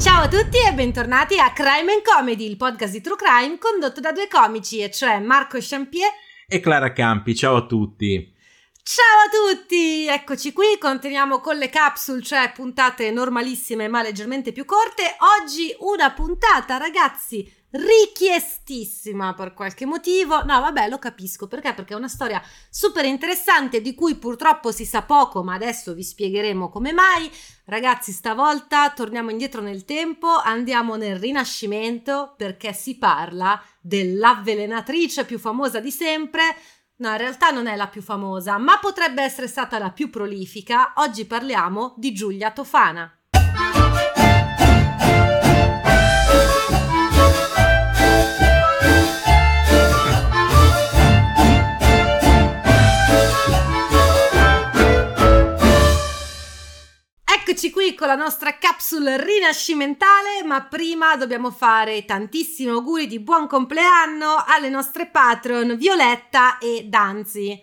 Ciao a tutti e bentornati a Crime and Comedy, il podcast di True Crime condotto da due comici, e cioè Marco Champier e Clara Campi. Ciao a tutti! Ciao a tutti! Eccoci qui, continuiamo con le capsule, cioè puntate normalissime ma leggermente più corte. Oggi una puntata, ragazzi, richiestissima per qualche motivo. No, vabbè, lo capisco perché, perché è una storia super interessante di cui purtroppo si sa poco, ma adesso vi spiegheremo come mai. Ragazzi, stavolta torniamo indietro nel tempo, andiamo nel Rinascimento, perché si parla dell'avvelenatrice più famosa di sempre. No, in realtà non è la più famosa, ma potrebbe essere stata la più prolifica. Oggi parliamo di Giulia Tofana. Eccoci qui con la nostra capsule rinascimentale, ma prima dobbiamo fare tantissimi auguri di buon compleanno alle nostre patron Violetta e Danzi.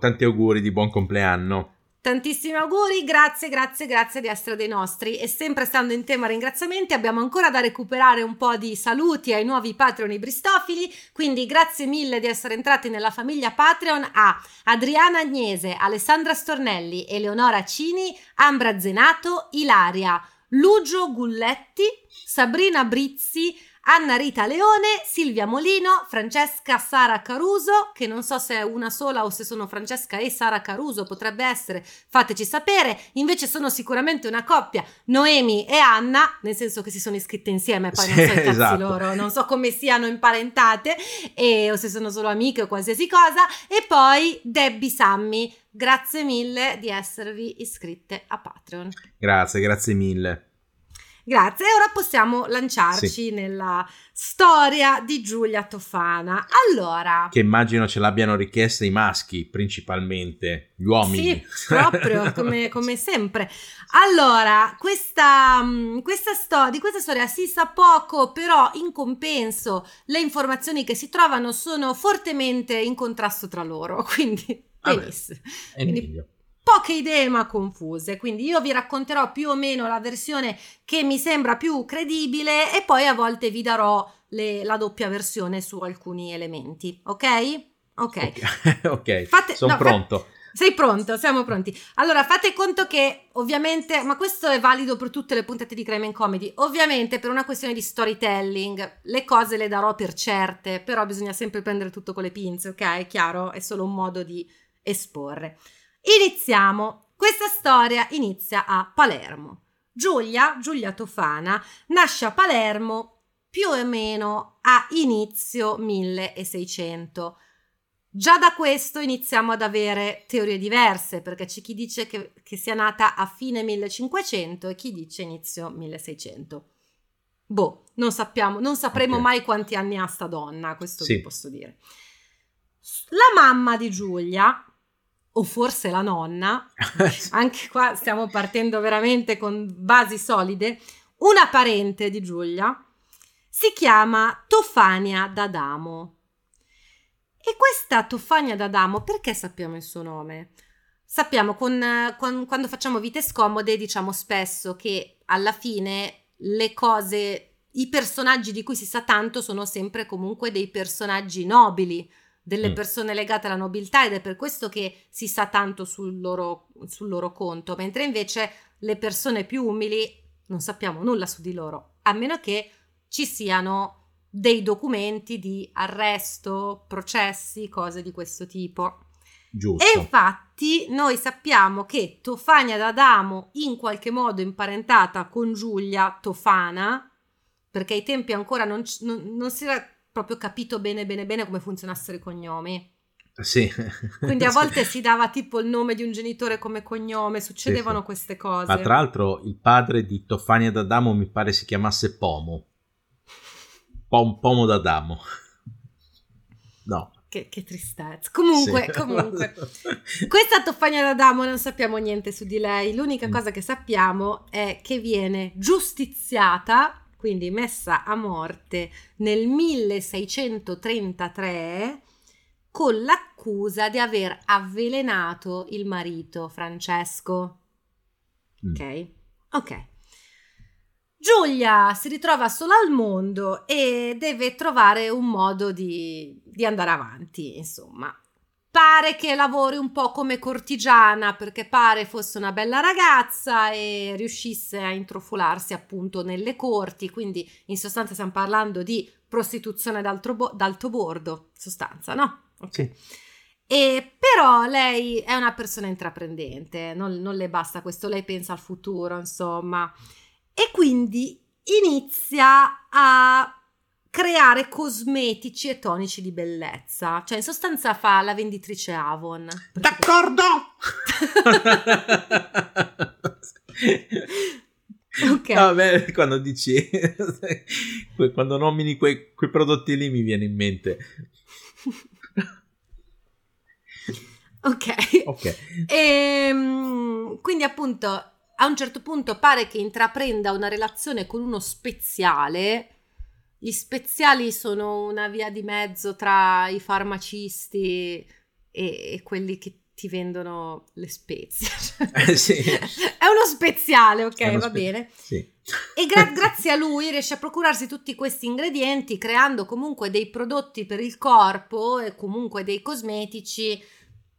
Tanti auguri di buon compleanno. Tantissimi auguri, grazie di essere dei nostri. E sempre stando in tema ringraziamenti, abbiamo ancora da recuperare un po' di saluti ai nuovi patroni bristofili, quindi grazie mille di essere entrati nella famiglia Patreon a Adriana Agnese, Alessandra Stornelli, Eleonora Cini, Ambra Zenato, Ilaria, Lucio Gulletti, Sabrina Brizzi, Anna Rita Leone, Silvia Molino, Francesca Sara Caruso, che non so se è una sola o se sono Francesca e Sara Caruso, potrebbe essere, fateci sapere. Invece sono sicuramente una coppia, Noemi e Anna, nel senso che si sono iscritte insieme, poi non so i cazzi loro, non so come siano imparentate o se sono solo amiche o qualsiasi cosa. E poi Debby Sammy, grazie mille di esservi iscritte a Patreon. Grazie mille. Grazie, e ora possiamo lanciarci nella storia di Giulia Tofana. Allora, che immagino ce l'abbiano richiesta i maschi, principalmente, gli uomini. Sì, proprio, come sempre. Allora, di questa storia si sa poco, però in compenso le informazioni che si trovano sono fortemente in contrasto tra loro, quindi benissimo. Poche idee ma confuse, quindi io vi racconterò più o meno la versione che mi sembra più credibile e poi a volte vi darò la doppia versione su alcuni elementi, ok? Sono pronto. Sei pronto? Siamo pronti. Allora, fate conto che ovviamente, ma questo è valido per tutte le puntate di Crime and Comedy, ovviamente per una questione di storytelling, le cose le darò per certe, però bisogna sempre prendere tutto con le pinze, ok? È chiaro? È solo un modo di esporre. Iniziamo. Questa storia inizia a Palermo. Giulia Tofana nasce a Palermo più o meno a inizio 1600. Già da questo iniziamo ad avere teorie diverse, perché c'è chi dice che sia nata a fine 1500 e chi dice inizio 1600. Non sappiamo, non sapremo mai quanti anni ha sta donna, questo vi posso dire. La mamma di Giulia, o forse la nonna, anche qua stiamo partendo veramente con basi solide, una parente di Giulia, si chiama Tofania d'Adamo. E questa Tofania d'Adamo, perché sappiamo il suo nome? Sappiamo, quando facciamo Vite Scomode, diciamo spesso che alla fine le cose, i personaggi di cui si sa tanto sono sempre comunque dei personaggi nobili, delle persone legate alla nobiltà, ed è per questo che si sa tanto sul loro conto, mentre invece le persone più umili non sappiamo nulla su di loro, a meno che ci siano dei documenti di arresto, processi, cose di questo tipo. Giusto. E infatti noi sappiamo che Tofania d'Adamo, in qualche modo imparentata con Giulia Tofana, perché ai tempi ancora non si era proprio capito bene come funzionassero i cognomi. Sì. Quindi a volte si dava tipo il nome di un genitore come cognome, succedevano sì. queste cose. Ma tra l'altro il padre di Tofania d'Adamo mi pare si chiamasse Pomo. Pomo d'Adamo. No. Che tristezza. Comunque, sì. Questa Tofania d'Adamo non sappiamo niente su di lei. L'unica cosa che sappiamo è che viene giustiziata, quindi messa a morte nel 1633 con l'accusa di aver avvelenato il marito Francesco. Ok. Giulia si ritrova sola al mondo e deve trovare un modo di andare avanti, insomma. Pare che lavori un po' come cortigiana, perché pare fosse una bella ragazza e riuscisse a intrufolarsi appunto nelle corti, quindi in sostanza stiamo parlando di prostituzione d'alto bordo, sostanza, no? Okay. Sì. E però lei è una persona intraprendente, non le basta questo, lei pensa al futuro, insomma. E quindi inizia a creare cosmetici e tonici di bellezza, cioè in sostanza fa la venditrice Avon. D'accordo! Ok. Vabbè, quando dici, quando nomini quei prodotti lì mi viene in mente. Ok. E, quindi appunto... A un certo punto pare che intraprenda una relazione con uno speziale. Gli speziali sono una via di mezzo tra i farmacisti e quelli che ti vendono le spezie. Sì. È uno speziale, ok, va bene. Sì. E grazie a lui riesce a procurarsi tutti questi ingredienti, creando comunque dei prodotti per il corpo e comunque dei cosmetici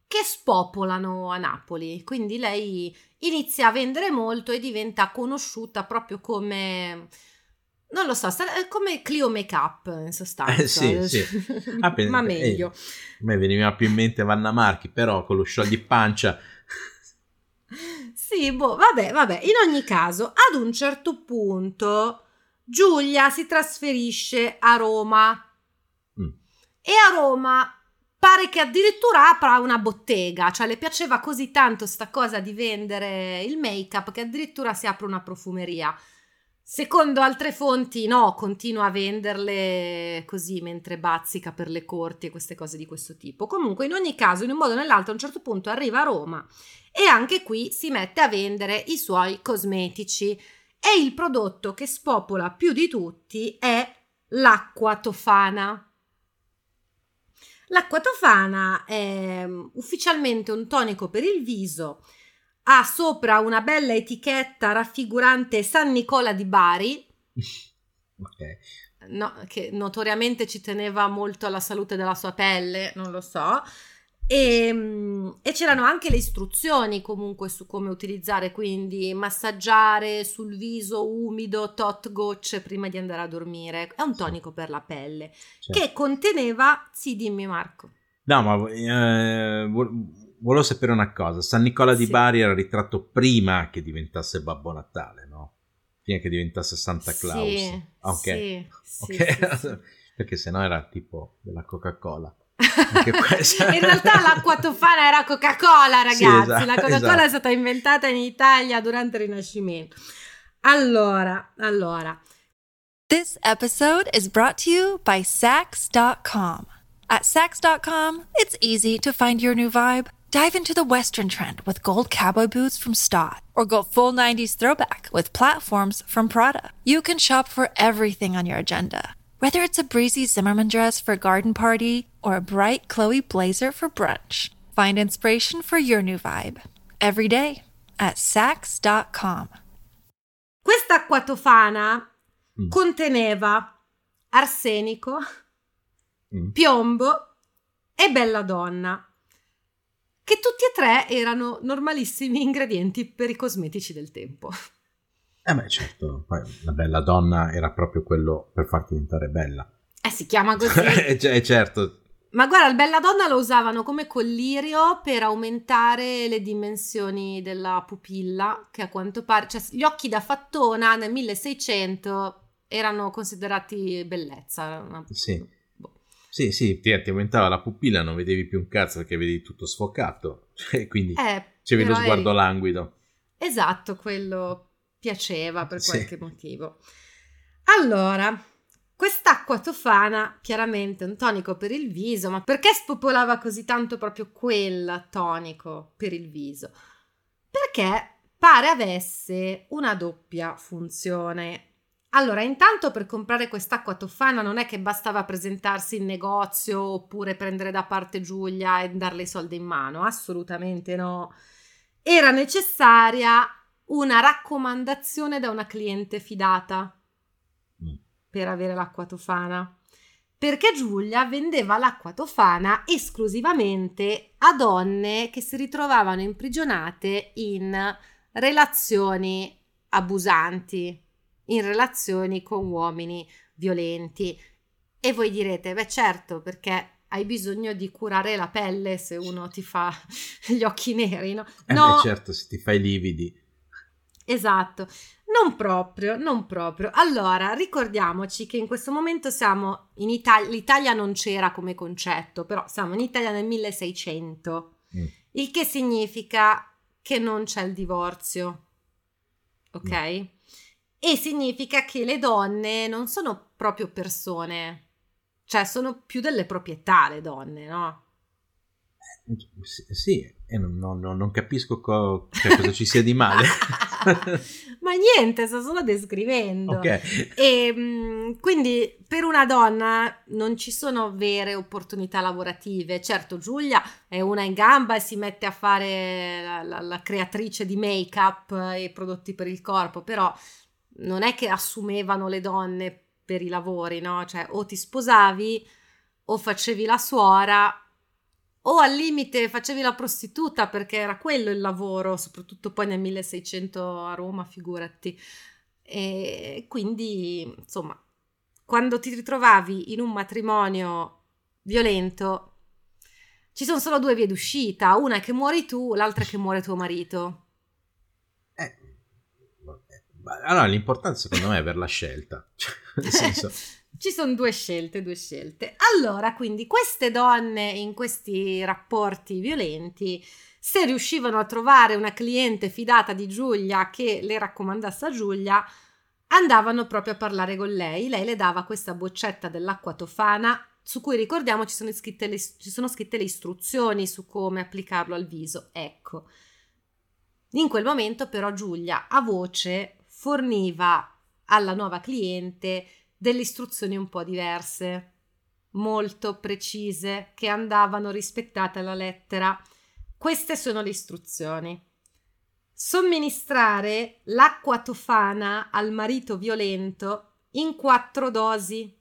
che spopolano a Napoli. Quindi lei inizia a vendere molto e diventa conosciuta proprio come, non lo so, come Clio Make-up in sostanza. Sì. Ah, ma meglio. A me veniva più in mente Vanna Marchi, però con lo sciogli pancia. Sì, vabbè. In ogni caso, ad un certo punto Giulia si trasferisce a Roma. E a Roma pare che addirittura apra una bottega, cioè le piaceva così tanto sta cosa di vendere il make-up che addirittura si apre una profumeria. Secondo altre fonti no, continua a venderle così mentre bazzica per le corti e queste cose di questo tipo. Comunque in ogni caso, in un modo o nell'altro, a un certo punto arriva a Roma e anche qui si mette a vendere i suoi cosmetici e il prodotto che spopola più di tutti è l'acqua Tofana. L'acqua Tofana è ufficialmente un tonico per il viso, ha sopra una bella etichetta raffigurante San Nicola di Bari, no, che notoriamente ci teneva molto alla salute della sua pelle, non lo so, e c'erano anche le istruzioni comunque su come utilizzare, quindi massaggiare sul viso umido tot gocce prima di andare a dormire. È un tonico per la pelle, certo. Che conteneva, sì, dimmi Marco. No, ma volevo sapere una cosa. San Nicola di Bari era ritratto prima che diventasse Babbo Natale, no? Prima che diventasse Santa Claus. Sì, okay. Sì. Perché sennò era tipo della Coca-Cola. Anche in realtà l'acqua Tofana era Coca-Cola, ragazzi. Sì, esatto, la Coca-Cola esatto. È stata inventata in Italia durante il Rinascimento. Allora. This episode is brought to you by Saks.com. At Saks.com, it's easy to find your new vibe. Dive into the Western trend with gold cowboy boots from Staud, or go full 90s throwback with platforms from Prada. You can shop for everything on your agenda. Whether it's a breezy Zimmerman dress for a garden party or a bright Chloe blazer for brunch, find inspiration for your new vibe every day at Saks.com. Questa acqua Tofana conteneva arsenico, piombo e belladonna, che tutti e tre erano normalissimi ingredienti per i cosmetici del tempo. Beh certo, poi la bella donna era proprio quello per farti diventare bella. Si chiama così. Certo. Ma guarda, la bella donna lo usavano come collirio per aumentare le dimensioni della pupilla, che a quanto pare, cioè gli occhi da fattona nel 1600 erano considerati bellezza. Sì. Sì, sì, ti aumentava la pupilla, non vedevi più un cazzo perché vedevi tutto sfocato, e quindi c'avevi lo sguardo languido. Esatto, quello piaceva per qualche motivo. Allora, quest'acqua tofana, chiaramente un tonico per il viso, ma perché spopolava così tanto proprio quel tonico per il viso? Perché pare avesse una doppia funzione. Allora, intanto per comprare quest'acqua tofana non è che bastava presentarsi in negozio oppure prendere da parte Giulia e darle i soldi in mano, assolutamente no. Era necessaria una raccomandazione da una cliente fidata per avere l'acqua tofana, perché Giulia vendeva l'acqua tofana esclusivamente a donne che si ritrovavano imprigionate in relazioni abusanti, in relazioni con uomini violenti. E voi direte, beh certo, perché hai bisogno di curare la pelle se uno ti fa gli occhi neri, no? No, beh, certo, se ti fai i lividi. Esatto, non proprio. Allora, ricordiamoci che in questo momento siamo in Italia, l'Italia non c'era come concetto, però siamo in Italia nel 1600, il che significa che non c'è il divorzio, ok? E significa che le donne non sono proprio persone, cioè sono più delle proprietà le donne, no? Sì, e non capisco cosa ci sia di male. Ma niente, sto solo descrivendo. Okay. E quindi per una donna non ci sono vere opportunità lavorative. Certo, Giulia è una in gamba e si mette a fare la creatrice di make-up e prodotti per il corpo, però non è che assumevano le donne per i lavori, no? Cioè o ti sposavi o facevi la suora o al limite facevi la prostituta, perché era quello il lavoro, soprattutto poi nel 1600 a Roma, figurati. E quindi, insomma, quando ti ritrovavi in un matrimonio violento, ci sono solo due vie d'uscita, una è che muori tu, l'altra è che muore tuo marito. Allora, l'importante secondo me è aver la scelta, nel senso... Ci sono due scelte. Allora, quindi queste donne in questi rapporti violenti, se riuscivano a trovare una cliente fidata di Giulia che le raccomandasse a Giulia, andavano proprio a parlare con lei. Lei le dava questa boccetta dell'acqua tofana, su cui, ricordiamo, ci sono scritte le istruzioni su come applicarlo al viso. Ecco, in quel momento però Giulia a voce forniva alla nuova cliente delle istruzioni un po' diverse, molto precise, che andavano rispettate alla lettera. Queste sono le istruzioni: somministrare l'acqua tofana al marito violento in 4 dosi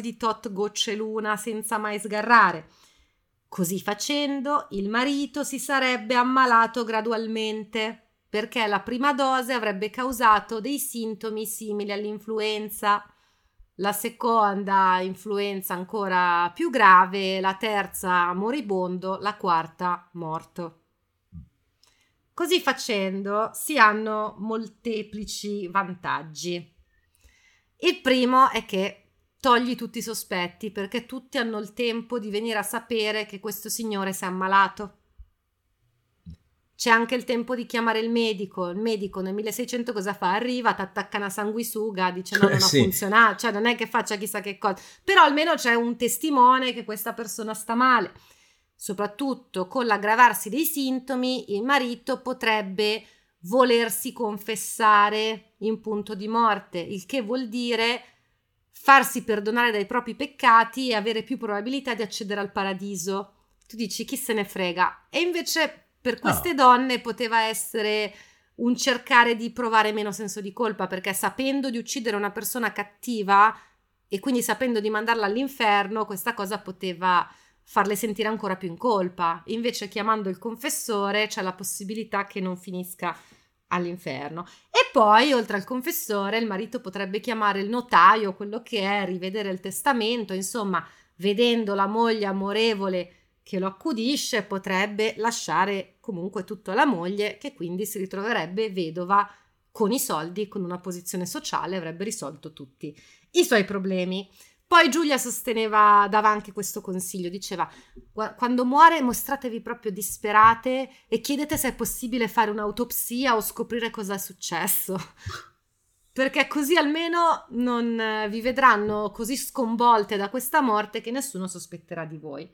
di tot gocce l'una, senza mai sgarrare. Così facendo il marito si sarebbe ammalato gradualmente, perché la prima dose avrebbe causato dei sintomi simili all'influenza, la seconda influenza ancora più grave, la terza moribondo, la quarta morto. Così facendo si hanno molteplici vantaggi. Il primo è che togli tutti i sospetti, perché tutti hanno il tempo di venire a sapere che questo signore si è ammalato. C'è anche il tempo di chiamare il medico. Il medico nel 1600 cosa fa? Arriva, ti attacca una sanguisuga, dice no, non ha funzionato, cioè non è che faccia chissà che cosa, però almeno c'è un testimone che questa persona sta male. Soprattutto con l'aggravarsi dei sintomi, il marito potrebbe volersi confessare in punto di morte, il che vuol dire farsi perdonare dai propri peccati e avere più probabilità di accedere al paradiso. Tu dici, chi se ne frega? E invece per queste donne poteva essere un cercare di provare meno senso di colpa, perché sapendo di uccidere una persona cattiva e quindi sapendo di mandarla all'inferno, questa cosa poteva farle sentire ancora più in colpa. Invece chiamando il confessore c'è la possibilità che non finisca all'inferno. E poi, oltre al confessore, il marito potrebbe chiamare il notaio, quello che è, rivedere il testamento, insomma, vedendo la moglie amorevole che lo accudisce, potrebbe lasciare comunque tutto alla moglie, che quindi si ritroverebbe vedova con i soldi, con una posizione sociale, avrebbe risolto tutti i suoi problemi. Poi Giulia sosteneva, dava anche questo consiglio, diceva: quando muore mostratevi proprio disperate e chiedete se è possibile fare un'autopsia o scoprire cosa è successo, perché così almeno non vi vedranno così sconvolte da questa morte che nessuno sospetterà di voi.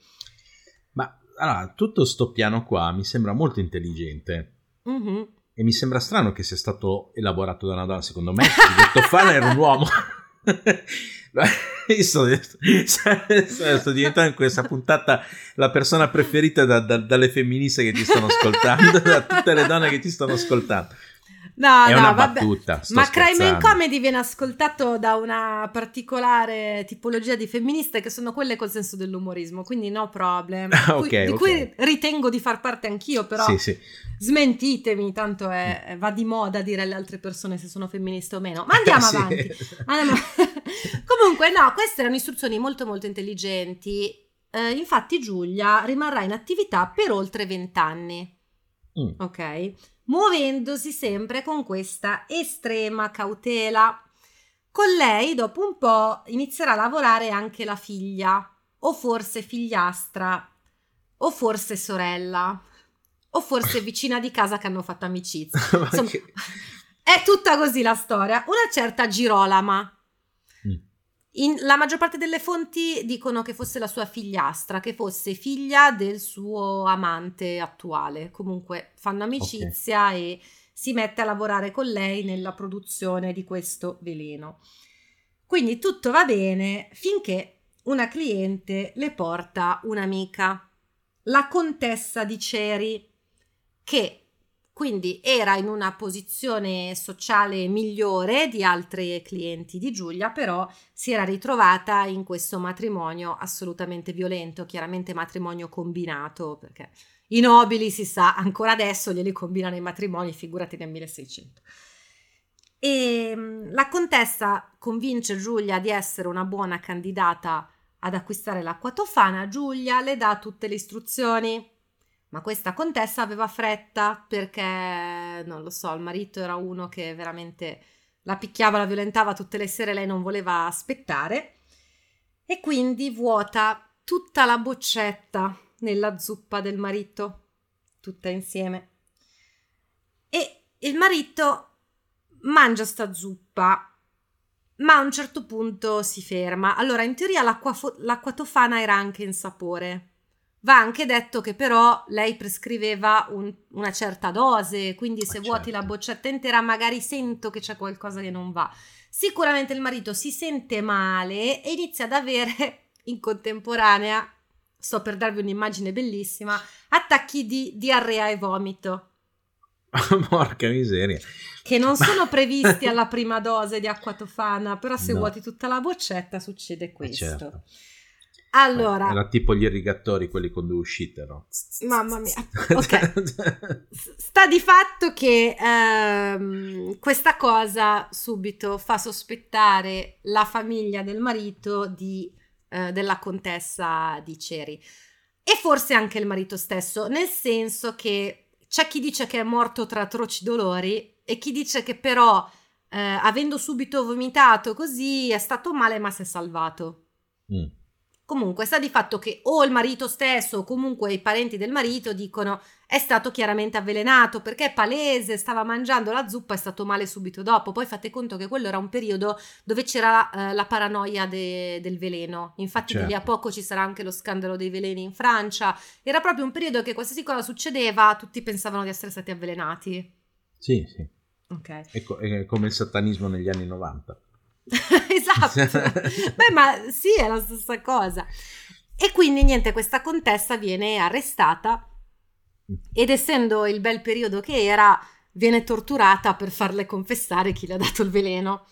Ma allora, tutto sto piano qua mi sembra molto intelligente. Mm-hmm. E mi sembra strano che sia stato elaborato da una donna. Secondo me Tofana era un uomo. Io sto diventando in questa puntata la persona preferita dalle femministe che ti stanno ascoltando, da tutte le donne che ti stanno ascoltando. No, è no, una vabbè. Battuta, ma scherzando. Crime and Comedy viene ascoltato da una particolare tipologia di femministe che sono quelle col senso dell'umorismo, quindi no problem. Okay, di cui ritengo di far parte anch'io, però sì, sì. Smentitemi, tanto va di moda dire alle altre persone se sono femministe o meno, ma andiamo sì. avanti. Comunque no, queste erano istruzioni molto molto intelligenti, infatti Giulia rimarrà in attività per oltre 20 anni, ok? Muovendosi sempre con questa estrema cautela. Con lei dopo un po' inizierà a lavorare anche la figlia, o forse figliastra, o forse sorella, o forse vicina di casa che hanno fatto amicizia. Insomma, è tutta così la storia. Una certa Girolama. La maggior parte delle fonti dicono che fosse la sua figliastra, che fosse figlia del suo amante attuale. Comunque fanno amicizia, okay. E si mette a lavorare con lei nella produzione di questo veleno. Quindi tutto va bene finché una cliente le porta un'amica, la contessa di Ceri, che quindi era in una posizione sociale migliore di altri clienti di Giulia, però si era ritrovata in questo matrimonio assolutamente violento, chiaramente matrimonio combinato, perché i nobili, si sa, ancora adesso glieli combinano i matrimoni, figurati nel 1600. E la contessa convince Giulia di essere una buona candidata ad acquistare l'Acqua Tofana. Giulia le dà tutte le istruzioni. Ma questa contessa aveva fretta perché, non lo so, il marito era uno che veramente la picchiava, la violentava tutte le sere, lei non voleva aspettare, e quindi vuota tutta la boccetta nella zuppa del marito, tutta insieme. E il marito mangia sta zuppa, ma a un certo punto si ferma. Allora, in teoria l'acqua tofana era anche in sapore. Va anche detto che però lei prescriveva una certa dose, quindi se vuoti la boccetta intera magari sento che c'è qualcosa che non va. Sicuramente il marito si sente male e inizia ad avere in contemporanea, sto per darvi un'immagine bellissima, attacchi di diarrea e vomito. Porca miseria. Che non sono previsti alla prima dose di acqua tofana, però se vuoti tutta la boccetta succede questo. Certo. Allora, era tipo gli irrigatori, quelli con due uscite, no? Mamma mia, okay. Sta di fatto che questa cosa subito fa sospettare la famiglia del marito della contessa di Ceri, e forse anche il marito stesso, nel senso che c'è chi dice che è morto tra atroci dolori e chi dice che però avendo subito vomitato così è stato male ma si è salvato. Comunque sta di fatto che o il marito stesso o comunque i parenti del marito dicono è stato chiaramente avvelenato, perché è palese, stava mangiando la zuppa, è stato male subito dopo. Poi fate conto che quello era un periodo dove c'era la paranoia del veleno, infatti certo. Di lì a poco ci sarà anche lo scandalo dei veleni in Francia. Era proprio un periodo che qualsiasi cosa succedeva tutti pensavano di essere stati avvelenati. Sì, sì. Okay. È come il satanismo negli anni 90. Esatto. Beh, ma sì, è la stessa cosa. E quindi niente, questa contessa viene arrestata ed, essendo il bel periodo che era, viene torturata per farle confessare chi le ha dato il veleno.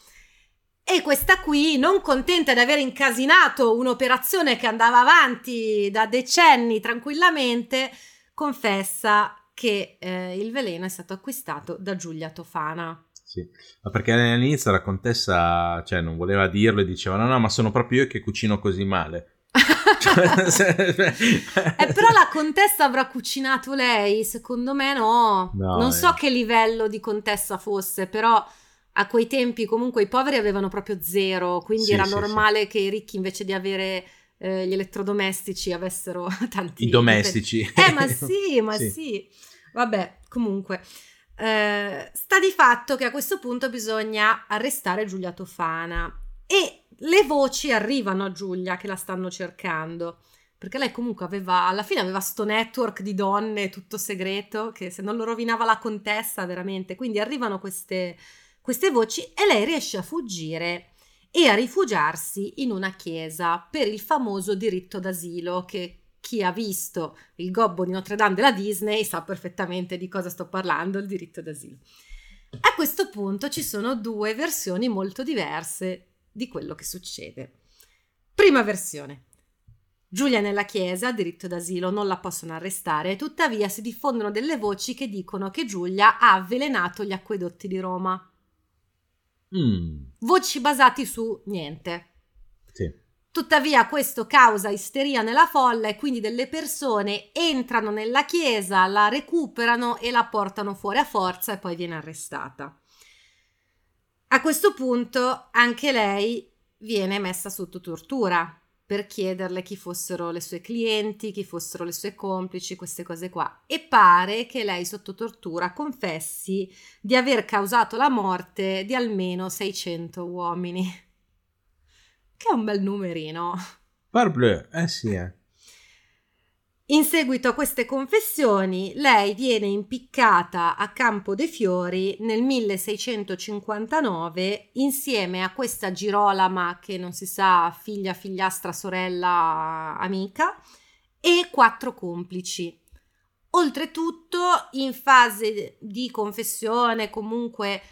E questa qui, non contenta di aver incasinato un'operazione che andava avanti da decenni tranquillamente, confessa che il veleno è stato acquistato da Giulia Tofana. Sì, ma perché all'inizio la contessa, cioè, non voleva dirlo e diceva no, ma sono proprio io che cucino così male. Però la contessa avrà cucinato lei? Secondo me no. Non so che livello di contessa fosse, però a quei tempi comunque i poveri avevano proprio zero, quindi era normale che i ricchi invece di avere gli elettrodomestici avessero tanti. I domestici. Ma sì. Vabbè, comunque. Sta di fatto che a questo punto bisogna arrestare Giulia Tofana e le voci arrivano a Giulia che la stanno cercando, perché lei comunque alla fine aveva sto network di donne tutto segreto che se non lo rovinava la contessa veramente, quindi arrivano queste voci e lei riesce a fuggire e a rifugiarsi in una chiesa per il famoso diritto d'asilo, che chi ha visto il Gobbo di Notre Dame della Disney sa perfettamente di cosa sto parlando, il diritto d'asilo. A questo punto ci sono due versioni molto diverse di quello che succede. Prima versione: Giulia nella chiesa, diritto d'asilo, non la possono arrestare, tuttavia si diffondono delle voci che dicono che Giulia ha avvelenato gli acquedotti di Roma. Voci basate su niente. Sì. Tuttavia questo causa isteria nella folla e quindi delle persone entrano nella chiesa, la recuperano e la portano fuori a forza e poi viene arrestata. A questo punto anche lei viene messa sotto tortura per chiederle chi fossero le sue clienti, chi fossero le sue complici, queste cose qua. E pare che lei sotto tortura confessi di aver causato la morte di almeno 600 uomini. Che è un bel numerino. Parbleu, sì. In seguito a queste confessioni, lei viene impiccata a Campo dei Fiori nel 1659 insieme a questa Girolama, che non si sa, figlia, figliastra, sorella, amica, e 4 complici. Oltretutto, in fase di confessione, comunque,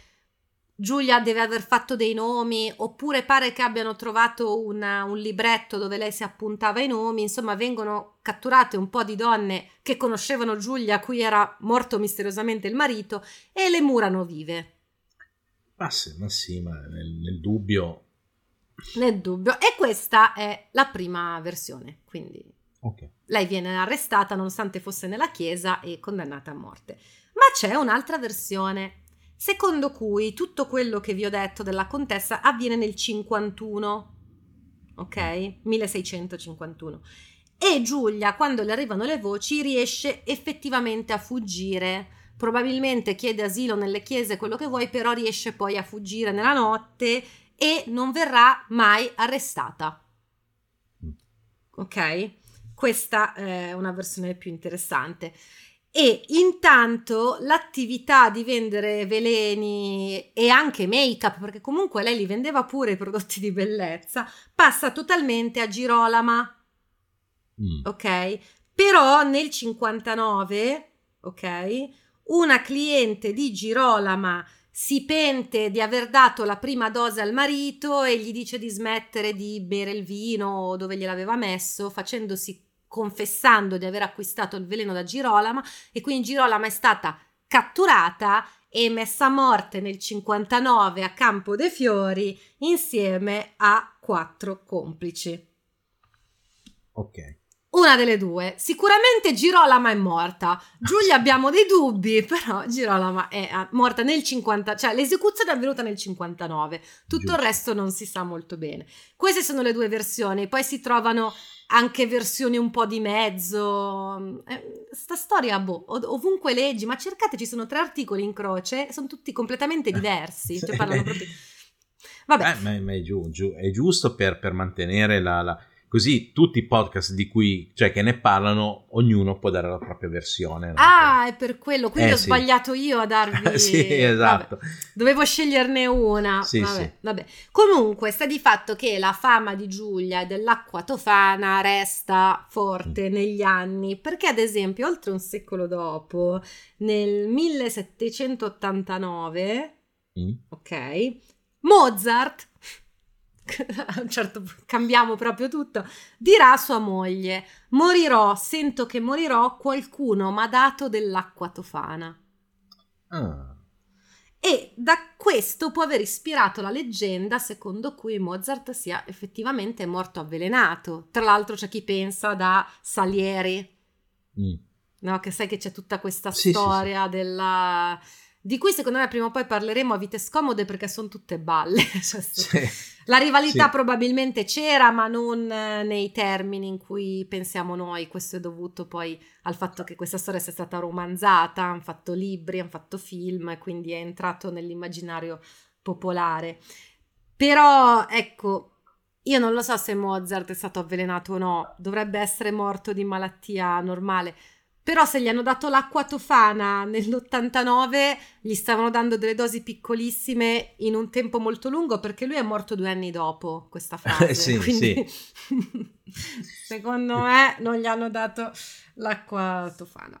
Giulia deve aver fatto dei nomi, oppure pare che abbiano trovato un libretto dove lei si appuntava i nomi. Insomma, vengono catturate un po' di donne che conoscevano Giulia, a cui era morto misteriosamente il marito, e le murano vive. Ma sì, nel dubbio. Nel dubbio. E questa è la prima versione, quindi okay. Lei viene arrestata nonostante fosse nella chiesa e condannata a morte. Ma c'è un'altra versione, secondo cui tutto quello che vi ho detto della contessa avviene nel 51, ok? 1651. E Giulia, quando le arrivano le voci, riesce effettivamente a fuggire. Probabilmente chiede asilo nelle chiese, quello che vuoi, però riesce poi a fuggire nella notte e non verrà mai arrestata. Ok? Questa è una versione più interessante. E intanto l'attività di vendere veleni e anche make-up, perché comunque lei li vendeva pure i prodotti di bellezza, passa totalmente a Girolama, ok? Però nel 59, ok, una cliente di Girolama si pente di aver dato la prima dose al marito e gli dice di smettere di bere il vino dove gliel'aveva messo, confessando di aver acquistato il veleno da Girolama, e quindi Girolama è stata catturata e messa a morte nel 59 a Campo dei Fiori insieme a 4 complici. Ok. Una delle due. Sicuramente Girolama è morta. Giulia abbiamo dei dubbi, però Girolama è morta nel 50, cioè l'esecuzione è avvenuta nel 59. Tutto giusto. Il resto non si sa molto bene. Queste sono le due versioni, poi si trovano anche versioni un po' di mezzo. Sta storia, ovunque leggi, ma cercate, ci sono 3 articoli in croce, sono tutti completamente diversi, cioè parlano proprio. Vabbè. Ma è giusto per mantenere la così tutti i podcast di cui, cioè, che ne parlano, ognuno può dare la propria versione. È per quello, quindi ho sbagliato io a darvi. Sì, esatto. Vabbè. Dovevo sceglierne una. Sì, vabbè. Sì. Vabbè. Comunque sta di fatto che la fama di Giulia e dell'Acqua Tofana resta forte negli anni, perché ad esempio oltre un secolo dopo, nel 1789, ok, Mozart, a un certo punto cambiamo proprio tutto, dirà a sua moglie: morirò, sento che morirò, qualcuno m'ha dato dell'acqua tofana. E da questo può aver ispirato la leggenda secondo cui Mozart sia effettivamente morto avvelenato. Tra l'altro c'è chi pensa da Salieri, no? Che sai che c'è tutta questa storia della di cui secondo me prima o poi parleremo a Vite Scomode, perché sono tutte balle. Cioè, sì, la rivalità sì, probabilmente c'era, ma non nei termini in cui pensiamo noi. Questo è dovuto poi al fatto che questa storia sia stata romanzata, hanno fatto libri, hanno fatto film, e quindi è entrato nell'immaginario popolare. Però ecco, io non lo so se Mozart è stato avvelenato o no, dovrebbe essere morto di malattia normale. Però se gli hanno dato l'acqua Tofana nell'89, gli stavano dando delle dosi piccolissime in un tempo molto lungo, perché lui è morto 2 anni dopo questa frase. Sì, quindi, sì. Secondo me non gli hanno dato l'acqua Tofana.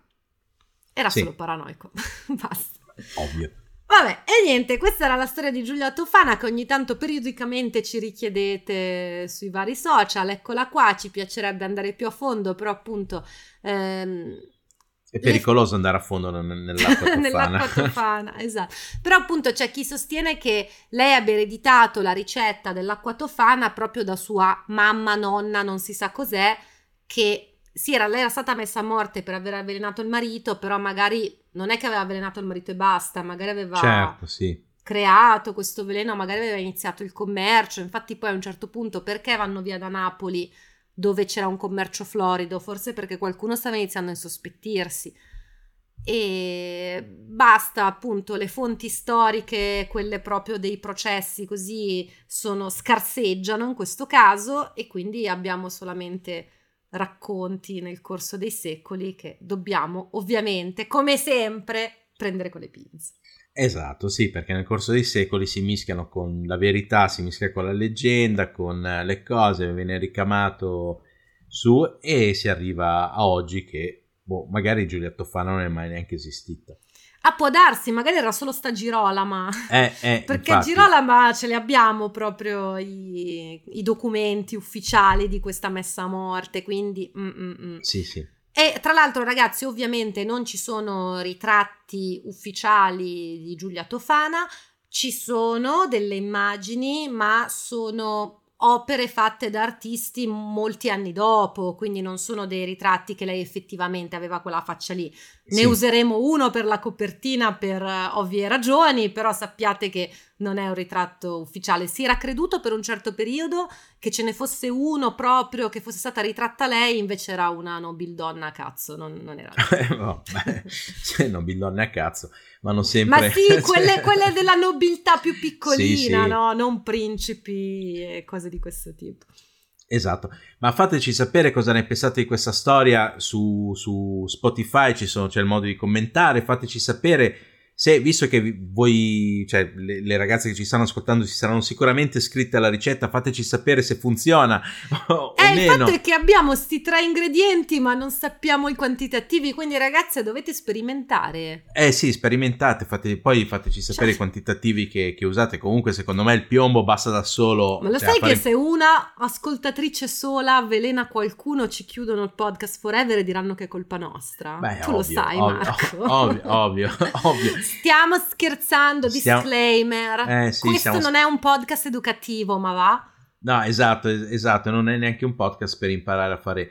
Era sì, solo paranoico, basta. Ovvio. Vabbè, e niente, questa era la storia di Giulia Tofana, che ogni tanto periodicamente ci richiedete sui vari social. Eccola qua, ci piacerebbe andare più a fondo, però appunto... è pericoloso andare a fondo nell'acqua Tofana. Nell'acqua Tofana, esatto. Però appunto c'è chi sostiene che lei abbia ereditato la ricetta dell'acqua Tofana proprio da sua mamma, nonna, non si sa cos'è, che sì, lei era stata messa a morte per aver avvelenato il marito, però magari non è che aveva avvelenato il marito e basta, magari aveva creato questo veleno, magari aveva iniziato il commercio. Infatti poi a un certo punto, perché vanno via da Napoli, dove c'era un commercio florido, forse perché qualcuno stava iniziando a insospettirsi, e basta. Appunto, le fonti storiche, quelle proprio dei processi così, scarseggiano in questo caso, e quindi abbiamo solamente racconti nel corso dei secoli che dobbiamo ovviamente, come sempre, prendere con le pinze. Esatto, sì, perché nel corso dei secoli si mischiano con la verità, si mischia con la leggenda, con le cose, viene ricamato su e si arriva a oggi che, magari Giulia Tofana non è mai neanche esistita. Ah, può darsi, magari era solo sta Girolama, perché infatti. Girolama ce li abbiamo proprio i documenti ufficiali di questa messa a morte, quindi... Sì, sì. E tra l'altro, ragazzi, ovviamente non ci sono ritratti ufficiali di Giulia Tofana, ci sono delle immagini, ma sono opere fatte da artisti molti anni dopo, quindi non sono dei ritratti che lei effettivamente aveva quella faccia lì. Ne useremo uno per la copertina per ovvie ragioni, però sappiate che non è un ritratto ufficiale. Si era creduto per un certo periodo che ce ne fosse uno proprio che fosse stata ritratta lei, invece era una nobildonna a cazzo, non era nobildonna a cazzo, ma non sempre. Ma sì, quelle della nobiltà più piccolina, sì. No? Non principi e cose di questo tipo. Esatto, ma fateci sapere cosa ne pensate di questa storia su Spotify, c'è il modo di commentare. Fateci sapere se, visto che voi, cioè le ragazze che ci stanno ascoltando si saranno sicuramente iscritte alla ricetta, fateci sapere se funziona o meno. Il fatto è che abbiamo sti 3 ingredienti ma non sappiamo i quantitativi, quindi ragazze dovete sperimentare. Sì, sperimentate, poi fateci sapere i quantitativi che usate. Comunque secondo me il piombo basta da solo. Ma lo sai che se una ascoltatrice sola avvelena qualcuno ci chiudono il podcast forever e diranno che è colpa nostra? Lo sai, Marco. Ovvio. Stiamo scherzando, disclaimer. Non è un podcast educativo, ma va? No, esatto, non è neanche un podcast per imparare a fare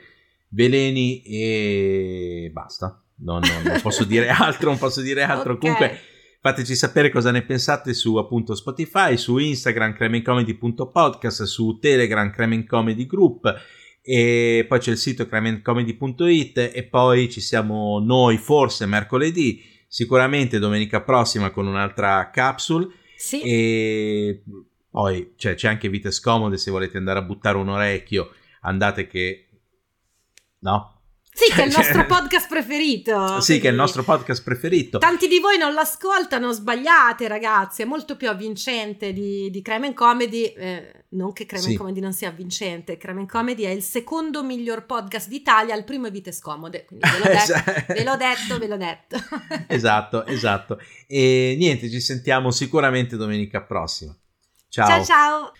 veleni e basta. Non posso dire altro, Okay. Comunque fateci sapere cosa ne pensate su appunto Spotify, su Instagram crimeandcomedy.podcast, su Telegram Crime and Comedy Group, e poi c'è il sito crimeandcomedy.it, e poi ci siamo noi forse mercoledì, sicuramente domenica prossima con un'altra capsule, sì. E poi c'è anche Vite Scomode, se volete andare a buttare un orecchio andate, che no? Sì, che è il nostro podcast preferito. Sì, che è il nostro podcast preferito. Tanti di voi non l'ascoltano, sbagliate ragazzi, è molto più avvincente di Crime and Comedy, non che Crime and Comedy non sia avvincente. Crime and Comedy è il secondo miglior podcast d'Italia, il primo è Vite Scomode, quindi ve l'ho detto. Esatto. E niente, ci sentiamo sicuramente domenica prossima. Ciao.